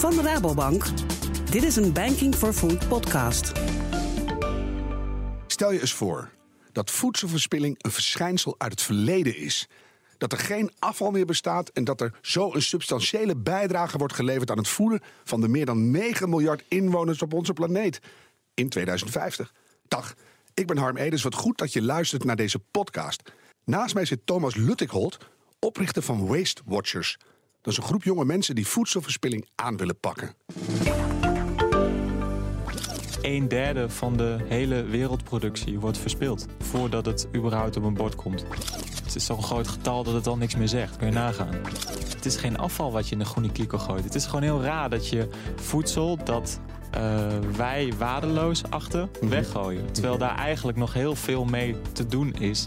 van de Rabobank. Dit is een Banking for Food podcast. Stel je eens voor dat voedselverspilling een verschijnsel uit het verleden is. Dat er geen afval meer bestaat en dat er zo een substantiële bijdrage wordt geleverd aan het voeden van de meer dan 9 miljard inwoners op onze planeet. In 2050. Dag, ik ben Harm Edens. Wat goed dat je luistert naar deze podcast. Naast mij zit Thomas Lutickhold, oprichter van Waste Watchers. Dat is een groep jonge mensen die voedselverspilling aan willen pakken. 1/3 van de hele wereldproductie wordt verspild voordat het überhaupt op een bord komt. Het is zo'n groot getal dat het al niks meer zegt. Kun je nagaan. Het is geen afval wat je in de groene kliko gooit. Het is gewoon heel raar dat je voedsel dat wij waardeloos achten weggooien. Terwijl daar eigenlijk nog heel veel mee te doen is.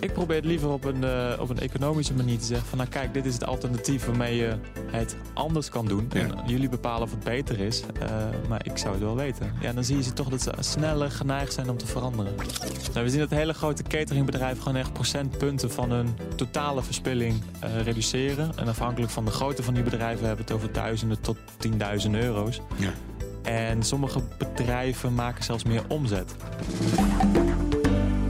Ik probeer het liever op een economische manier te zeggen van, nou kijk, dit is het alternatief waarmee je het anders kan doen. Ja. En jullie bepalen of het beter is, maar ik zou het wel weten. Ja, dan zie je toch dat ze sneller geneigd zijn om te veranderen. Nou, we zien dat hele grote cateringbedrijven gewoon echt procentpunten van hun totale verspilling reduceren. En afhankelijk van de grootte van die bedrijven hebben we het over duizenden tot 10.000 euro's. Ja. En sommige bedrijven maken zelfs meer omzet.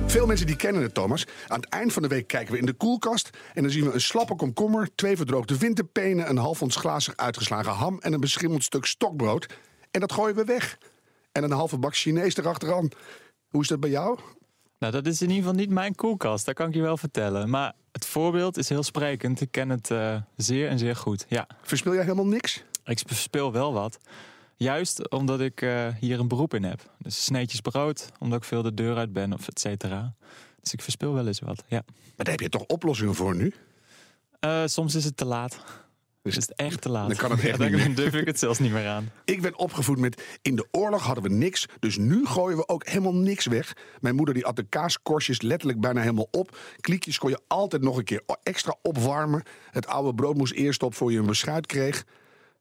Veel mensen die kennen het, Thomas. Aan het eind van de week kijken we in de koelkast en dan zien we een slappe komkommer, 2 verdroogde winterpenen, een half ons glazig uitgeslagen ham en een beschimmeld stuk stokbrood. En dat gooien we weg. En een halve bak Chinees erachteraan. Hoe is dat bij jou? Nou, dat is in ieder geval niet mijn koelkast, dat kan ik je wel vertellen. Maar het voorbeeld is heel sprekend. Ik ken het zeer en zeer goed, ja. Verspil jij helemaal niks? Ik verspil wel wat. Juist omdat ik hier een beroep in heb. Dus sneetjes brood, omdat ik veel de deur uit ben of et cetera. Dus ik verspil wel eens wat, ja. Maar daar heb je toch oplossingen voor nu? Soms is het te laat. Dus is het echt te laat. Dan kan het echt niet meer. Dan durf ik het zelfs niet meer aan. Ik ben opgevoed met, in de oorlog hadden we niks, dus nu gooien we ook helemaal niks weg. Mijn moeder die at de kaaskorstjes letterlijk bijna helemaal op. Kliekjes kon je altijd nog een keer extra opwarmen. Het oude brood moest eerst op voor je een beschuit kreeg.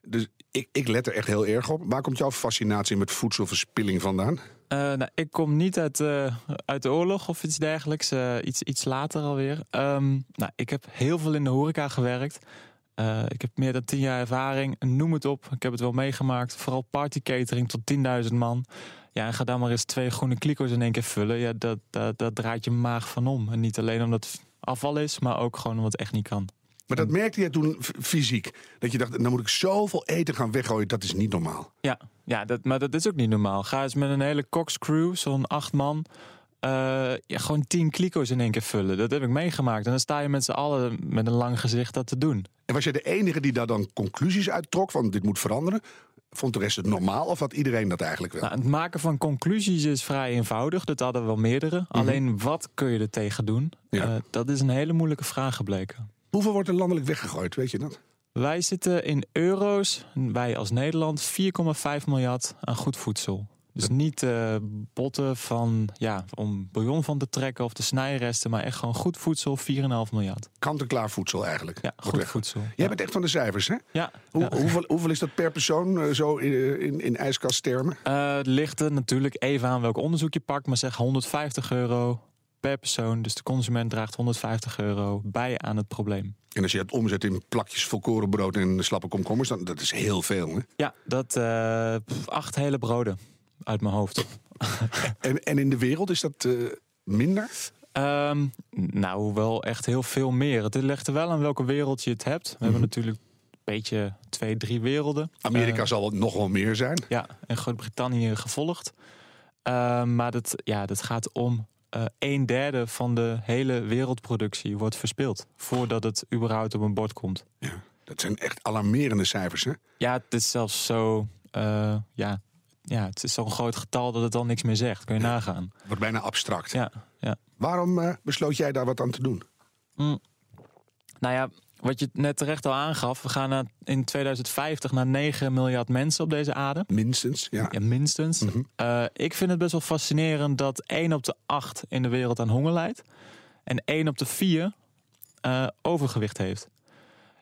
Dus ik let er echt heel erg op. Waar komt jouw fascinatie met voedselverspilling vandaan? Nou, ik kom niet uit de oorlog of iets dergelijks. Iets later alweer. Nou, ik heb heel veel in de horeca gewerkt. Ik heb meer dan 10 jaar ervaring. Noem het op. Ik heb het wel meegemaakt. Vooral partycatering tot 10.000 man. Ja, en ga daar maar eens 2 groene kliko's in één keer vullen. Ja, dat draait je maag van om. En niet alleen omdat het afval is, maar ook gewoon omdat het echt niet kan. Maar dat merkte je toen fysiek. Dat je dacht, dan moet ik zoveel eten gaan weggooien. Dat is niet normaal. Ja, maar dat is ook niet normaal. Ga eens met een hele coxcrew, zo'n 8 man... gewoon 10 kliko's in één keer vullen. Dat heb ik meegemaakt. En dan sta je met z'n allen met een lang gezicht dat te doen. En was jij de enige die daar dan conclusies uit trok van dit moet veranderen? Vond de rest het normaal of had iedereen dat eigenlijk wel? Nou, het maken van conclusies is vrij eenvoudig. Dat hadden wel meerdere. Alleen wat kun je er tegen doen? Ja. Dat is een hele moeilijke vraag gebleken. Hoeveel wordt er landelijk weggegooid, weet je dat? Wij zitten in euro's, wij als Nederland, 4,5 miljard aan goed voedsel. Dus niet botten van, ja, om bouillon van te trekken of de snijresten, maar echt gewoon goed voedsel, 4,5 miljard. Kant-en-klaar voedsel eigenlijk. Ja, goed voedsel. Jij bent echt van de cijfers, hè? Ja. Hoeveel is dat per persoon, zo in ijskasttermen? Het ligt er natuurlijk even aan welk onderzoek je pakt, maar zeg €150... per persoon, dus de consument draagt €150 bij aan het probleem. En als je het omzet in plakjes volkoren brood en slappe komkommers, dan dat is heel veel, hè? Ja, dat 8 hele broden uit mijn hoofd. En in de wereld is dat minder? Nou, wel echt heel veel meer. Het ligt er wel aan welke wereld je het hebt. We hebben natuurlijk een beetje 2-3 werelden. Amerika zal nog wel meer zijn. Ja, en Groot-Brittannië gevolgd. Maar dat gaat om 1/3 van de hele wereldproductie wordt verspild voordat het überhaupt op een bord komt. Ja, dat zijn echt alarmerende cijfers, hè? Ja, het is zelfs zo. Het is zo'n groot getal dat het al niks meer zegt. Kun je nagaan. Wordt bijna abstract. Ja. Waarom besloot jij daar wat aan te doen? Nou ja, wat je net terecht al aangaf, we gaan in 2050 naar 9 miljard mensen op deze aarde. Minstens, ja. Ja, minstens. Ik vind het best wel fascinerend dat 1 op de 8 in de wereld aan honger lijdt. En 1 op de 4 overgewicht heeft.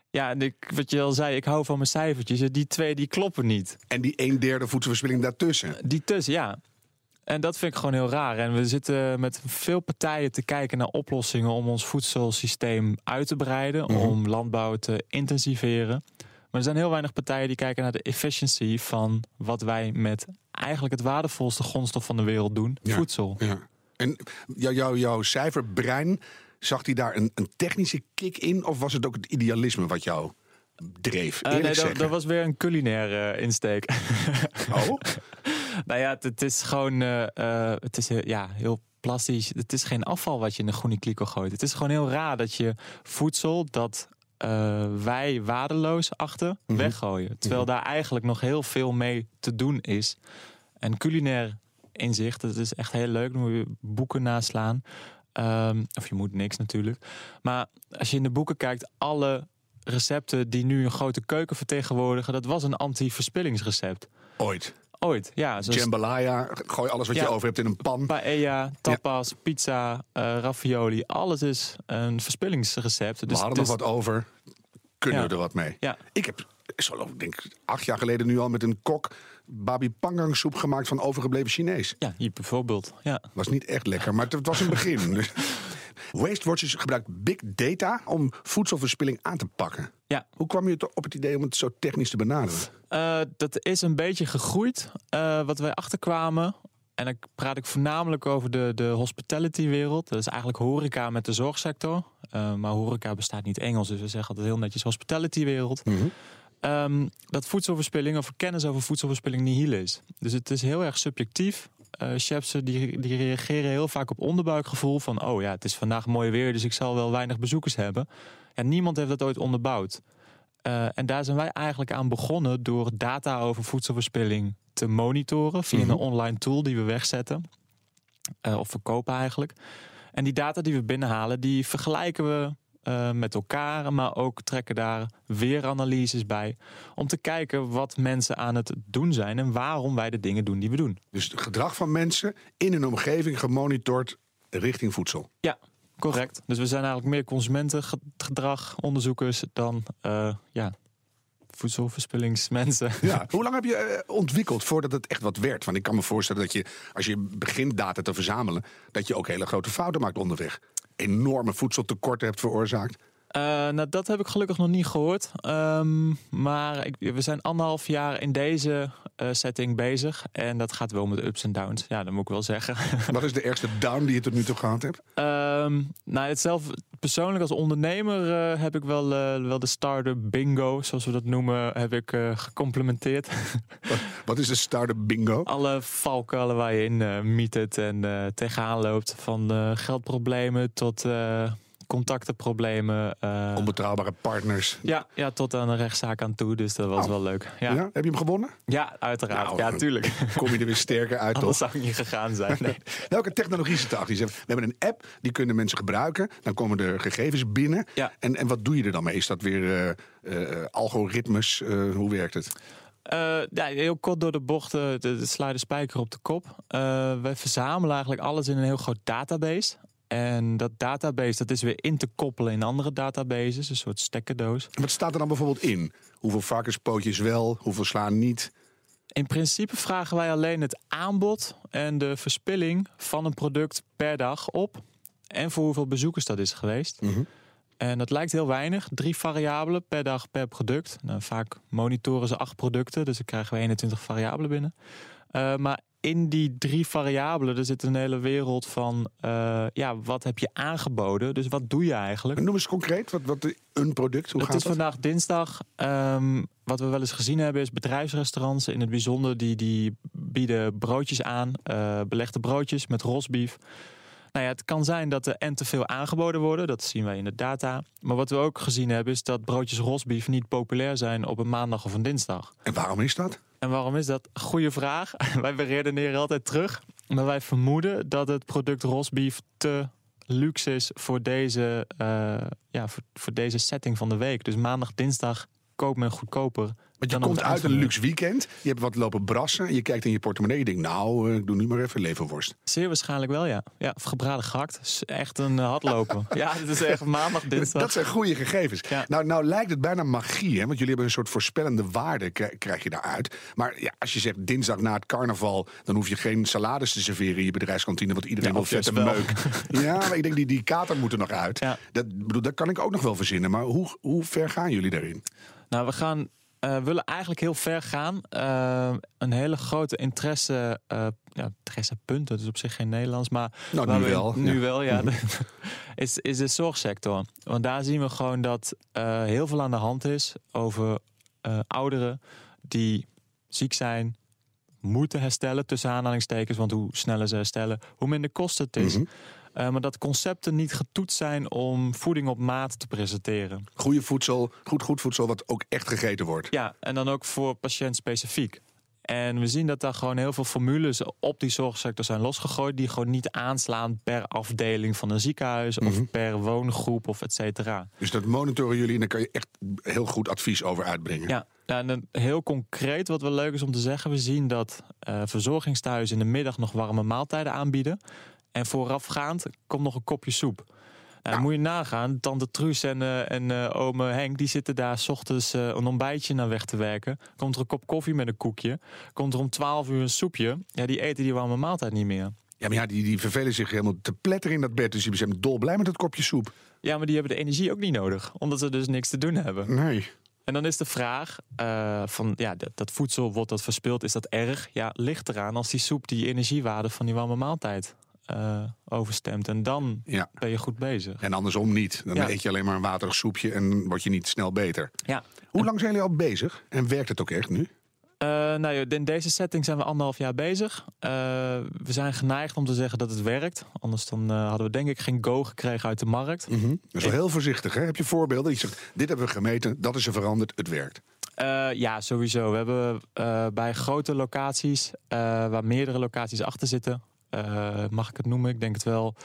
Ja, en wat je al zei, ik hou van mijn cijfertjes. Die 2 die kloppen niet. En die 1/3 voedselverspilling daartussen. Die tussen, ja. En dat vind ik gewoon heel raar. En we zitten met veel partijen te kijken naar oplossingen om ons voedselsysteem uit te breiden. Om landbouw te intensiveren. er zijn heel weinig partijen die kijken naar de efficiency van wat wij met eigenlijk het waardevolste grondstof van de wereld doen, voedsel. Ja. En jouw cijferbrein, zag hij daar een technische kick in? Of was het ook het idealisme wat jou dreef? Dat was weer een culinaire insteek. Oh? Nou ja, het is gewoon heel plastisch. Het is geen afval wat je in de groene kliko gooit. Het is gewoon heel raar dat je voedsel dat wij waardeloos achten, weggooien. Terwijl daar eigenlijk nog heel veel mee te doen is. En culinair inzicht, dat is echt heel leuk. Dan moet je boeken naslaan. Of je moet niks natuurlijk. Maar als je in de boeken kijkt, alle recepten die nu een grote keuken vertegenwoordigen, dat was een anti-verspillingsrecept. Ooit, ja. Zoals jambalaya, gooi alles wat je over hebt in een pan. Paella, tapas, pizza, ravioli. Alles is een verspillingsrecept. Dus, we hadden nog wat over. Kunnen we er wat mee? Ja. Ik heb, denk 8 jaar geleden nu al met een kok babi pangang soep gemaakt van overgebleven Chinees. Ja, hier bijvoorbeeld. Ja. Was niet echt lekker, maar het was een begin. Waste Watchers gebruikt big data om voedselverspilling aan te pakken. Ja. Hoe kwam je op het idee om het zo technisch te benaderen? Dat is een beetje gegroeid. Wat wij achterkwamen, en dan praat ik voornamelijk over de hospitality wereld. Dat is eigenlijk horeca met de zorgsector. Maar horeca bestaat niet Engels, dus we zeggen altijd heel netjes hospitality wereld. Dat voedselverspilling of kennis over voedselverspilling nihil is. Dus het is heel erg subjectief. Chefs die reageren heel vaak op onderbuikgevoel van het is vandaag mooi weer, dus ik zal wel weinig bezoekers hebben. Ja, niemand heeft dat ooit onderbouwd. En daar zijn wij eigenlijk aan begonnen door data over voedselverspilling te monitoren via een online tool die we wegzetten. Of verkopen eigenlijk. En die data die we binnenhalen, die vergelijken we met elkaar, maar ook trekken daar weer analyses bij om te kijken wat mensen aan het doen zijn en waarom wij de dingen doen die we doen. Dus het gedrag van mensen in hun omgeving gemonitord richting voedsel. Ja, correct. Dus we zijn eigenlijk meer consumentengedrag onderzoekers dan voedselverspillingsmensen. Ja. Hoe lang heb je ontwikkeld voordat het echt wat werd? Want ik kan me voorstellen dat je, als je begint data te verzamelen, dat je ook hele grote fouten maakt onderweg. Enorme voedseltekorten hebt veroorzaakt. Dat heb ik gelukkig nog niet gehoord. Maar we zijn 1,5 jaar in deze setting bezig. En dat gaat wel met ups en downs. Ja, dat moet ik wel zeggen. Wat is de ergste down die je tot nu toe gehad hebt? Persoonlijk als ondernemer heb ik wel de startup bingo, zoals we dat noemen, heb ik gecomplimenteerd. Wat is de startup bingo? Alle valkuilen waar je in mietert en tegenaan loopt. Van geldproblemen tot contactenproblemen. Onbetrouwbare partners. Ja, tot aan een rechtszaak aan toe. Dus dat was wel leuk. Ja. Ja, heb je hem gewonnen? Ja, uiteraard. Nou, ja, tuurlijk. Kom je er weer sterker uit, toch? Dat zou niet gegaan zijn. Nee. Welke technologie zit erachter? We hebben een app, die kunnen mensen gebruiken. Dan komen er gegevens binnen. Ja. En wat doe je er dan mee? Is dat weer algoritmes? Hoe werkt het? Heel kort door de bocht, sla je de spijker op de kop. Wij verzamelen eigenlijk alles in een heel groot database. En dat database, dat is weer in te koppelen in andere databases. Een soort stekkerdoos. Wat staat er dan bijvoorbeeld in? Hoeveel varkenspootjes wel, hoeveel slaan niet? In principe vragen wij alleen het aanbod en de verspilling van een product per dag op. En voor hoeveel bezoekers dat is geweest. En dat lijkt heel weinig. 3 variabelen per dag per product. Nou, vaak monitoren ze 8 producten, dus dan krijgen we 21 variabelen binnen. Maar in die 3 variabelen, er zit een hele wereld van wat heb je aangeboden? Dus wat doe je eigenlijk? Noem eens concreet, wat een product, hoe dat gaat het? Het is vandaag dinsdag. Wat we wel eens gezien hebben is bedrijfsrestaurants in het bijzonder. Die bieden broodjes aan, belegde broodjes met rosbief. Nou ja, het kan zijn dat er en te veel aangeboden worden. Dat zien wij in de data. Maar wat we ook gezien hebben is dat broodjes rosbief niet populair zijn op een maandag of een dinsdag. En waarom is dat? Goeie vraag. Wij redeneren altijd terug. Maar wij vermoeden dat het product rosbief te luxe is voor deze setting van de week. Dus maandag, dinsdag koopt men goedkoper. Want je komt uit een luxe weekend. Je hebt wat lopen brassen. En je kijkt in je portemonnee. Je denkt, ik doe nu maar even leverworst. Zeer waarschijnlijk wel, ja. Ja, of gebraden gehakt. Echt een hardlopen. Ja, dit is echt maandag, dinsdag. Dat zijn goede gegevens. Ja. Nou lijkt het bijna magie, hè? Want jullie hebben een soort voorspellende waarde, krijg je daaruit. Maar ja, als je zegt dinsdag na het carnaval, dan hoef je geen salades te serveren in je bedrijfskantine, want iedereen wil vet en meuk. Ja, maar ik denk, die kater moet er nog uit. Ja. Dat kan ik ook nog wel verzinnen. Maar hoe ver gaan jullie daarin? Nou, we gaan willen eigenlijk heel ver gaan. Een hele grote interesse... interessepunten, dus op zich geen Nederlands, maar... is de zorgsector. Want daar zien we gewoon dat heel veel aan de hand is over ouderen die ziek zijn, moeten herstellen, tussen aanhalingstekens, want hoe sneller ze herstellen, hoe minder kost het is. Mm-hmm. Maar dat concepten niet getoetst zijn om voeding op maat te presenteren. Goede voedsel, goed voedsel wat ook echt gegeten wordt. Ja, en dan ook voor patiënt specifiek. En we zien dat daar gewoon heel veel formules op die zorgsector zijn losgegooid, die gewoon niet aanslaan per afdeling van een ziekenhuis, mm-hmm, of per woongroep of et cetera. Dus dat monitoren jullie en daar kan je echt heel goed advies over uitbrengen. Ja, en heel concreet wat wel leuk is om te zeggen, we zien dat verzorgingstehuizen in de middag nog warme maaltijden aanbieden. En voorafgaand komt nog een kopje soep. Nou, moet je nagaan, tante Truus en ome Henk, die zitten daar 's ochtends een ontbijtje naar weg te werken. Komt er een kop koffie met een koekje. Komt er om 12:00 een soepje. Ja, die eten die warme maaltijd niet meer. Ja, maar ja, die vervelen zich helemaal te pletteren in dat bed. Dus die zijn dolblij met dat kopje soep. Ja, maar die hebben de energie ook niet nodig. Omdat ze dus niks te doen hebben. Nee. En dan is de vraag, dat voedsel wordt dat verspild, is dat erg? Ja, ligt eraan als die soep die energiewaarde van die warme maaltijd overstemt. En dan ben je goed bezig. En andersom niet. Dan eet je alleen maar een waterig soepje en word je niet snel beter. Ja. Hoe lang zijn jullie al bezig? En werkt het ook echt nu? In deze setting zijn we 1,5 jaar bezig. We zijn geneigd om te zeggen dat het werkt. Anders dan hadden we denk ik geen go gekregen uit de markt. Mm-hmm. Dat is wel heel voorzichtig, hè? Heb je voorbeelden? Je zegt, dit hebben we gemeten, dat is er veranderd, het werkt. Sowieso. We hebben bij grote locaties, waar meerdere locaties achter zitten... mag ik het noemen? Ik denk het wel.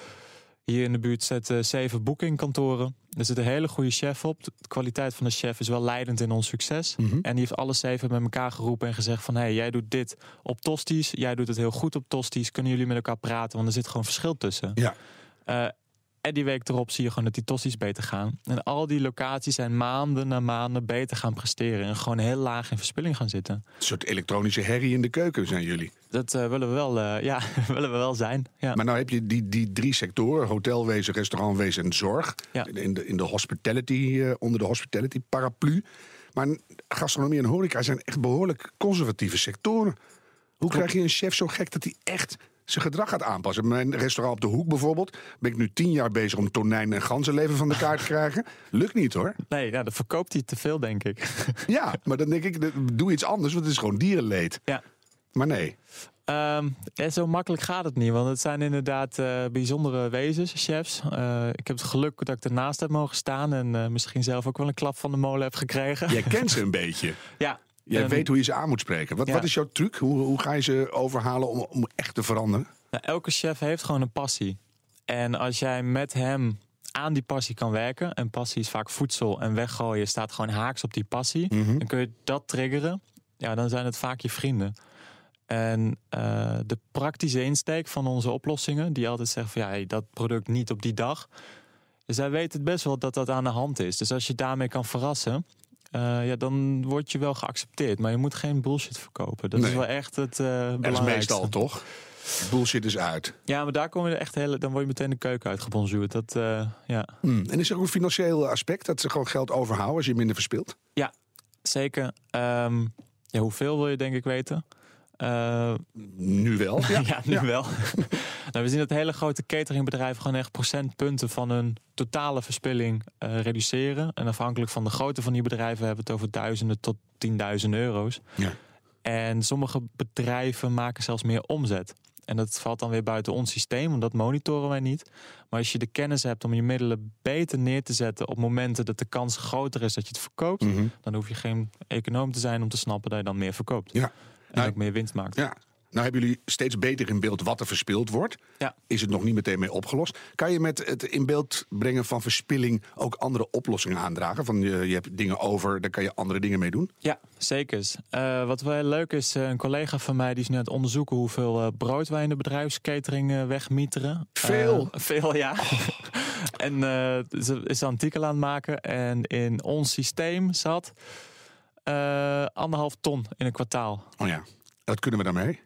Hier in de buurt zitten 7 boekingkantoren. Er zit een hele goede chef op. De kwaliteit van de chef is wel leidend in ons succes. Mm-hmm. En die heeft alle 7 met elkaar geroepen en gezegd van... hey, jij doet dit op Tosti's, jij doet het heel goed op Tosti's. Kunnen jullie met elkaar praten? Want er zit gewoon verschil tussen. Ja. En die week erop zie je gewoon dat die Tosti's beter gaan. En al die locaties zijn maanden na maanden beter gaan presteren. En gewoon heel laag in verspilling gaan zitten. Een soort elektronische herrie in de keuken zijn jullie. Dat willen we wel zijn. Ja. Maar nou heb je die 3 sectoren, hotelwezen, restaurantwezen en zorg. Ja. In de hospitality, onder de hospitality paraplu. Maar gastronomie en horeca zijn echt behoorlijk conservatieve sectoren. Hoe krijg je een chef zo gek dat hij echt... zijn gedrag gaat aanpassen. Mijn restaurant op de hoek bijvoorbeeld... ben ik nu 10 jaar bezig om tonijn en ganzenlever van de kaart te krijgen. Lukt niet, hoor. Nee, nou, dat verkoopt hij te veel, denk ik. Ja, maar dan denk ik, doe iets anders, want het is gewoon dierenleed. Ja. Maar nee. Zo makkelijk gaat het niet, want het zijn inderdaad bijzondere wezens, chefs. Ik heb het geluk dat ik ernaast heb mogen staan... en misschien zelf ook wel een klap van de molen heb gekregen. Jij kent ze een beetje. Ja. Jij weet hoe je ze aan moet spreken. Wat is jouw truc? Hoe ga je ze overhalen om echt te veranderen? Nou, elke chef heeft gewoon een passie. En als jij met hem aan die passie kan werken... en passie is vaak voedsel en weggooien... staat gewoon haaks op die passie. Mm-hmm. Dan kun je dat triggeren. Ja, dan zijn het vaak je vrienden. En de praktische insteek van onze oplossingen... die altijd zeggen van dat product niet op die dag. Dus hij weet het best wel dat dat aan de hand is. Dus als je daarmee kan verrassen... dan word je wel geaccepteerd. Maar je moet geen bullshit verkopen. Dat is wel echt het belangrijkste. Dat is meestal toch? Bullshit is uit. Ja, maar daar komen we echt dan word je meteen de keuken uitgebonzuurd. En is er ook een financieel aspect? Dat ze gewoon geld overhouden als je minder verspilt? Ja, zeker. Hoeveel wil je denk ik weten? Nu wel. Ja, wel. We zien dat hele grote cateringbedrijven gewoon echt procentpunten van hun totale verspilling reduceren. En afhankelijk van de grootte van die bedrijven hebben we het over duizenden tot 10.000 euro's. Ja. En sommige bedrijven maken zelfs meer omzet. En dat valt dan weer buiten ons systeem, want dat monitoren wij niet. Maar als je de kennis hebt om je middelen beter neer te zetten... op momenten dat de kans groter is dat je het verkoopt... Mm-hmm. Dan hoef je geen econoom te zijn om te snappen dat je dan meer verkoopt. Ja. En ook meer winst maakt. Ja. Nou hebben jullie steeds beter in beeld wat er verspild wordt. Ja. Is het nog niet meteen mee opgelost. Kan je met het in beeld brengen van verspilling ook andere oplossingen aandragen? Van je hebt dingen over, daar kan je andere dingen mee doen? Ja, zeker. Wat wel leuk is, een collega van mij die is nu aan het onderzoeken... hoeveel brood wij in de bedrijfscatering wegmieteren. Veel? Veel, ja. Oh. En ze is een artikel aan het maken. En in ons systeem zat 1,5 ton in een kwartaal. Oh ja, wat kunnen we daarmee?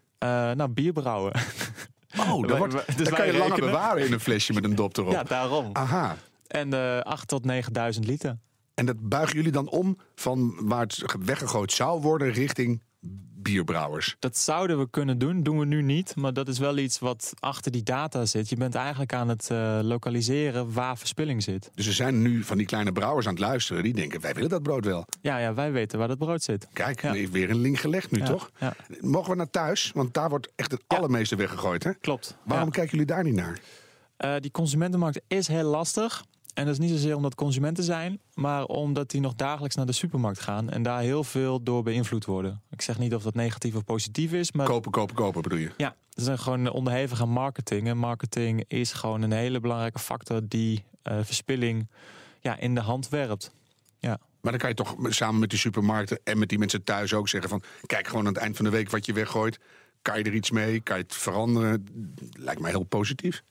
Bier brouwen. Oh, dat kan je langer bewaren in een flesje met een dop erop. Ja, daarom. Aha. En 8.000 tot 9.000 liter. En dat buigen jullie dan om van waar het weggegooid zou worden richting bierbrouwers? Dat zouden we kunnen doen, doen we nu niet. Maar dat is wel iets wat achter die data zit. Je bent eigenlijk aan het lokaliseren waar verspilling zit. Dus er zijn nu van die kleine brouwers aan het luisteren. Die denken, wij willen dat brood wel. Ja, wij weten waar dat brood zit. Kijk, ja. Weer een link gelegd nu, ja, toch? Ja. Mogen we naar thuis? Want daar wordt echt het allermeeste weggegooid, hè? Klopt. Waarom kijken jullie daar niet naar? Die consumentenmarkt is heel lastig. En dat is niet zozeer omdat consumenten zijn, maar omdat die nog dagelijks naar de supermarkt gaan en daar heel veel door beïnvloed worden. Ik zeg niet of dat negatief of positief is, maar... Kopen bedoel je? Ja, ze zijn gewoon onderhevig aan marketing. En marketing is gewoon een hele belangrijke factor die verspilling in de hand werpt. Ja. Maar dan kan je toch samen met die supermarkten en met die mensen thuis ook zeggen van... kijk gewoon aan het eind van de week wat je weggooit. Kan je er iets mee? Kan je het veranderen? Lijkt mij heel positief.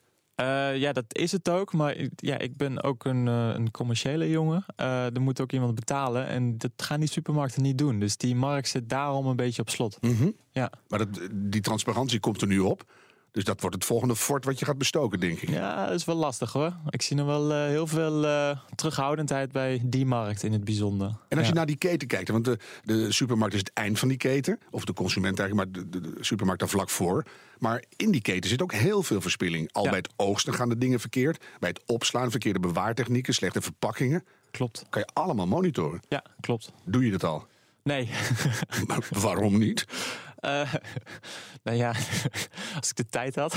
Dat is het ook. Maar ik ben ook een commerciële jongen. Er moet ook iemand betalen. En dat gaan die supermarkten niet doen. Dus die markt zit daarom een beetje op slot. Mm-hmm. Ja. Maar die transparantie komt er nu op. Dus dat wordt het volgende fort wat je gaat bestoken, denk ik. Ja, dat is wel lastig hoor. Ik zie nog wel heel veel terughoudendheid bij die markt in het bijzonder. En als je naar die keten kijkt, want de supermarkt is het eind van die keten. Of de consument eigenlijk, maar de supermarkt daar vlak voor. Maar in die keten zit ook heel veel verspilling. Al bij het oogsten gaan de dingen verkeerd. Bij het opslaan verkeerde bewaartechnieken, slechte verpakkingen. Klopt. Kan je allemaal monitoren. Ja, klopt. Doe je dat al? Nee. Maar waarom niet? Als ik de tijd had.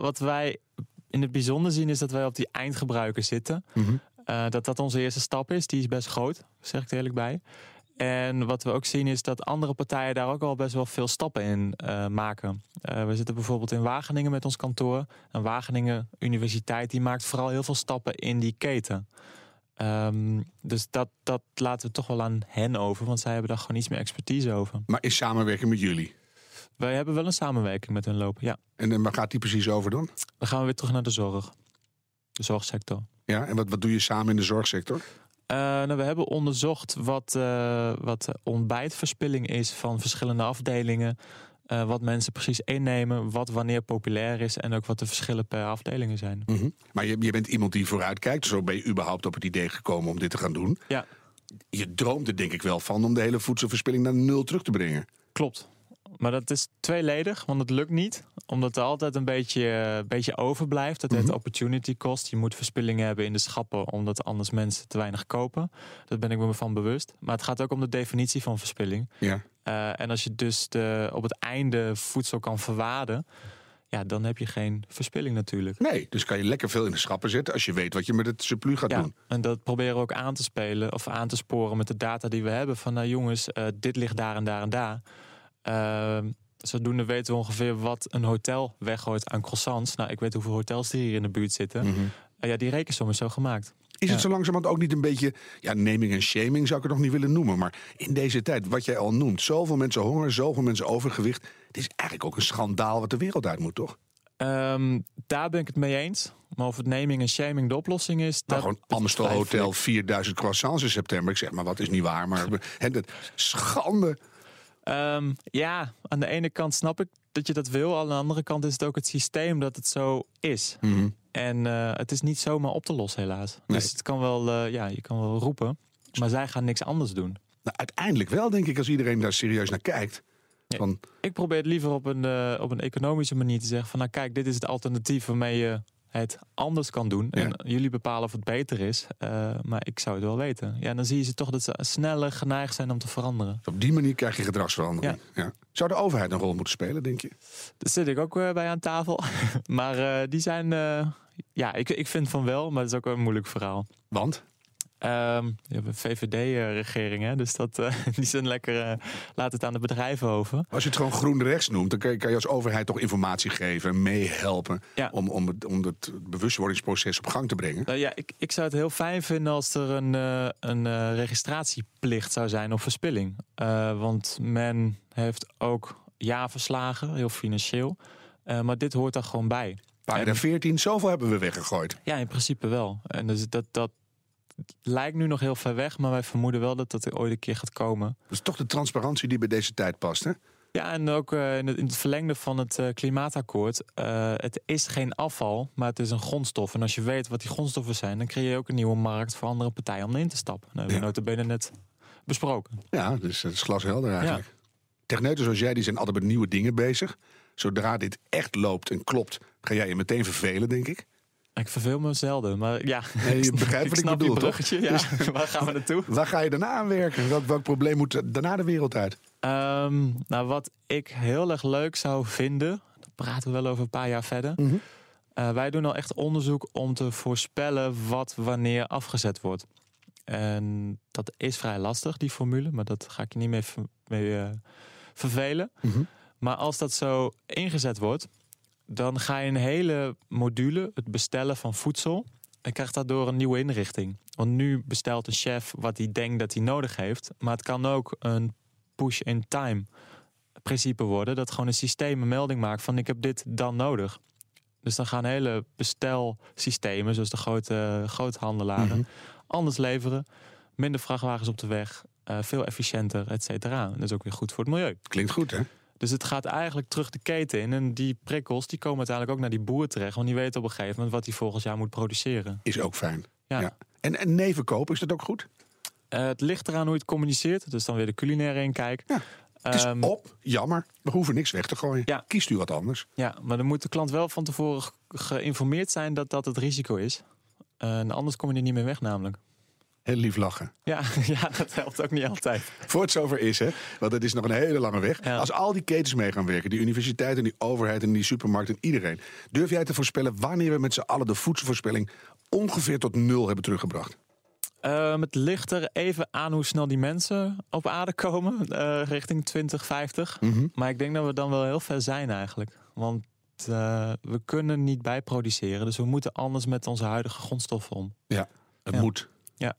Wat wij in het bijzonder zien is dat wij op die eindgebruiker zitten. Mm-hmm. Dat onze eerste stap is. Die is best groot, zeg ik er eerlijk bij. En wat we ook zien is dat andere partijen daar ook al best wel veel stappen in maken. We zitten bijvoorbeeld in Wageningen met ons kantoor. En Wageningen Universiteit die maakt vooral heel veel stappen in die keten. Dus dat laten we toch wel aan hen over, want zij hebben daar gewoon iets meer expertise over. Maar in samenwerking met jullie? Wij hebben wel een samenwerking met hen lopen, ja. En waar gaat die precies over dan? Dan gaan we weer terug naar de zorg. De zorgsector. Ja, en wat doe je samen in de zorgsector? We hebben onderzocht wat ontbijtverspilling is van verschillende afdelingen. Wat mensen precies innemen, wat wanneer populair is en ook wat de verschillen per afdelingen zijn. Mm-hmm. Maar je bent iemand die vooruitkijkt, zo ben je überhaupt op het idee gekomen om dit te gaan doen. Ja. Je droomt er denk ik wel van om de hele voedselverspilling naar 0 terug te brengen. Klopt, maar dat is tweeledig, want het lukt niet. Omdat er altijd een beetje overblijft, dat heet opportunity cost. Je moet verspillingen hebben in de schappen, omdat anders mensen te weinig kopen. Daar ben ik me van bewust. Maar het gaat ook om de definitie van verspilling. Ja. En als je dus op het einde voedsel kan verwaarden, dan heb je geen verspilling natuurlijk. Nee, dus kan je lekker veel in de schappen zetten als je weet wat je met het surplus gaat doen. En dat proberen we ook aan te spelen of aan te sporen met de data die we hebben. Van jongens, dit ligt daar en daar en daar. Zodoende weten we ongeveer wat een hotel weggooit aan croissants. Nou, ik weet hoeveel hotels er hier in de buurt zitten. Mm-hmm. Die rekensom is zo gemaakt. Is het zo langzamerhand ook niet een beetje naming en shaming zou ik het nog niet willen noemen. Maar in deze tijd, wat jij al noemt, zoveel mensen honger, zoveel mensen overgewicht. Het is eigenlijk ook een schandaal wat de wereld uit moet, toch? Daar ben ik het mee eens. Maar of het naming en shaming de oplossing is... gewoon Amstel Hotel, 4000 croissants in september. Ik zeg maar, wat is niet waar, maar dat schande... aan de ene kant snap ik dat je dat wil. Aan de andere kant is het ook het systeem dat het zo is. Mm-hmm. En het is niet zomaar op te lossen helaas. Nee. Dus het kan wel, je kan wel roepen. Maar zij gaan niks anders doen. Nou, uiteindelijk wel denk ik als iedereen daar serieus naar kijkt. Van... Ik probeer het liever op een economische manier te zeggen. Van kijk, dit is het alternatief waarmee je het anders kan doen. Ja. En jullie bepalen of het beter is. Maar ik zou het wel weten. Ja, dan zie je ze toch dat ze sneller geneigd zijn om te veranderen. Op die manier krijg je gedragsverandering. Ja. Ja. Zou de overheid een rol moeten spelen, denk je? Daar zit ik ook bij aan tafel. Maar die zijn... ik vind van wel, maar dat is ook een moeilijk verhaal. Want? Je hebt een VVD-regering, hè? Dus die zijn lekker... laat het aan de bedrijven over. Als je het gewoon groen rechts noemt... dan kan je als overheid toch informatie geven... meehelpen om het bewustwordingsproces op gang te brengen. Ik zou het heel fijn vinden... als er een registratieplicht zou zijn op verspilling. Want men heeft ook jaarverslagen, heel financieel. Maar dit hoort daar gewoon bij. Paragraaf 14, zoveel hebben we weggegooid. Ja, in principe wel. En dus dat lijkt nu nog heel ver weg, maar wij vermoeden wel dat er ooit een keer gaat komen. Dat is toch de transparantie die bij deze tijd past, hè? Ja, en ook in het verlengde van het klimaatakkoord. Het is geen afval, maar het is een grondstof. En als je weet wat die grondstoffen zijn, dan creëer je ook een nieuwe markt voor andere partijen om in te stappen. Nou, dat hebben we nota bene net besproken. Ja, dus het is glashelder eigenlijk. Ja. Techneuten zoals jij, die zijn altijd met nieuwe dingen bezig. Zodra dit echt loopt en klopt, ga jij je meteen vervelen, denk ik. Ik verveel me zelden, maar ja. Nee, je begrijpt wat ik snap bedoel, je bruggetje, ja. Dus, waar gaan we naartoe? Waar ga je daarna aan werken? Welk probleem moet daarna de wereld uit? Nou, wat ik heel erg leuk zou vinden, daar praten we wel over een paar jaar verder. Mm-hmm. Wij doen al echt onderzoek om te voorspellen wat wanneer afgezet wordt. En dat is vrij lastig, die formule, maar dat ga ik je niet mee vervelen. Mm-hmm. Maar als dat zo ingezet wordt, dan ga je een hele module, het bestellen van voedsel, en krijgt daardoor een nieuwe inrichting. Want nu bestelt een chef wat hij denkt dat hij nodig heeft, maar het kan ook een push-in-time principe worden, dat gewoon een systeem een melding maakt van ik heb dit dan nodig. Dus dan gaan hele bestelsystemen, zoals de groothandelaren, mm-hmm, anders leveren, minder vrachtwagens op de weg, veel efficiënter, et cetera. Dat is ook weer goed voor het milieu. Klinkt goed, hè? Dus het gaat eigenlijk terug de keten in. En die prikkels die komen uiteindelijk ook naar die boer terecht. Want die weten op een gegeven moment wat hij volgend jaar moet produceren. Is ook fijn. Ja. Ja. En nevenkoop, is dat ook goed? Het ligt eraan hoe je het communiceert. Dus dan weer de culinaire in kijken. Ja. Het is op, jammer. We hoeven niks weg te gooien. Ja. Kiest u wat anders. Ja, maar dan moet de klant wel van tevoren geïnformeerd zijn dat dat het risico is. En anders kom je er niet meer weg namelijk. Heel lief lachen. Ja, dat helpt ook niet altijd. Voor het zover is, hè? Want het is nog een hele lange weg. Ja. Als al die ketens mee gaan werken, die universiteiten, die overheid en die supermarkten en iedereen. Durf jij te voorspellen wanneer we met z'n allen de voedselvoorspelling ongeveer tot 0 hebben teruggebracht? Het ligt er even aan hoe snel die mensen op aarde komen, richting 2050. Mm-hmm. Maar ik denk dat we dan wel heel ver zijn eigenlijk. Want we kunnen niet bijproduceren. Dus we moeten anders met onze huidige grondstoffen om. Ja, het moet. Ja.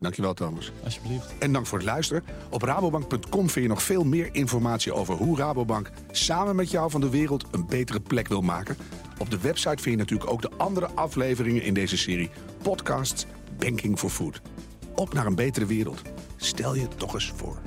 Dankjewel, Thomas. Alsjeblieft. En dank voor het luisteren. Op rabobank.com vind je nog veel meer informatie over hoe Rabobank samen met jou van de wereld een betere plek wil maken. Op de website vind je natuurlijk ook de andere afleveringen in deze serie podcasts Banking for Food. Op naar een betere wereld. Stel je toch eens voor.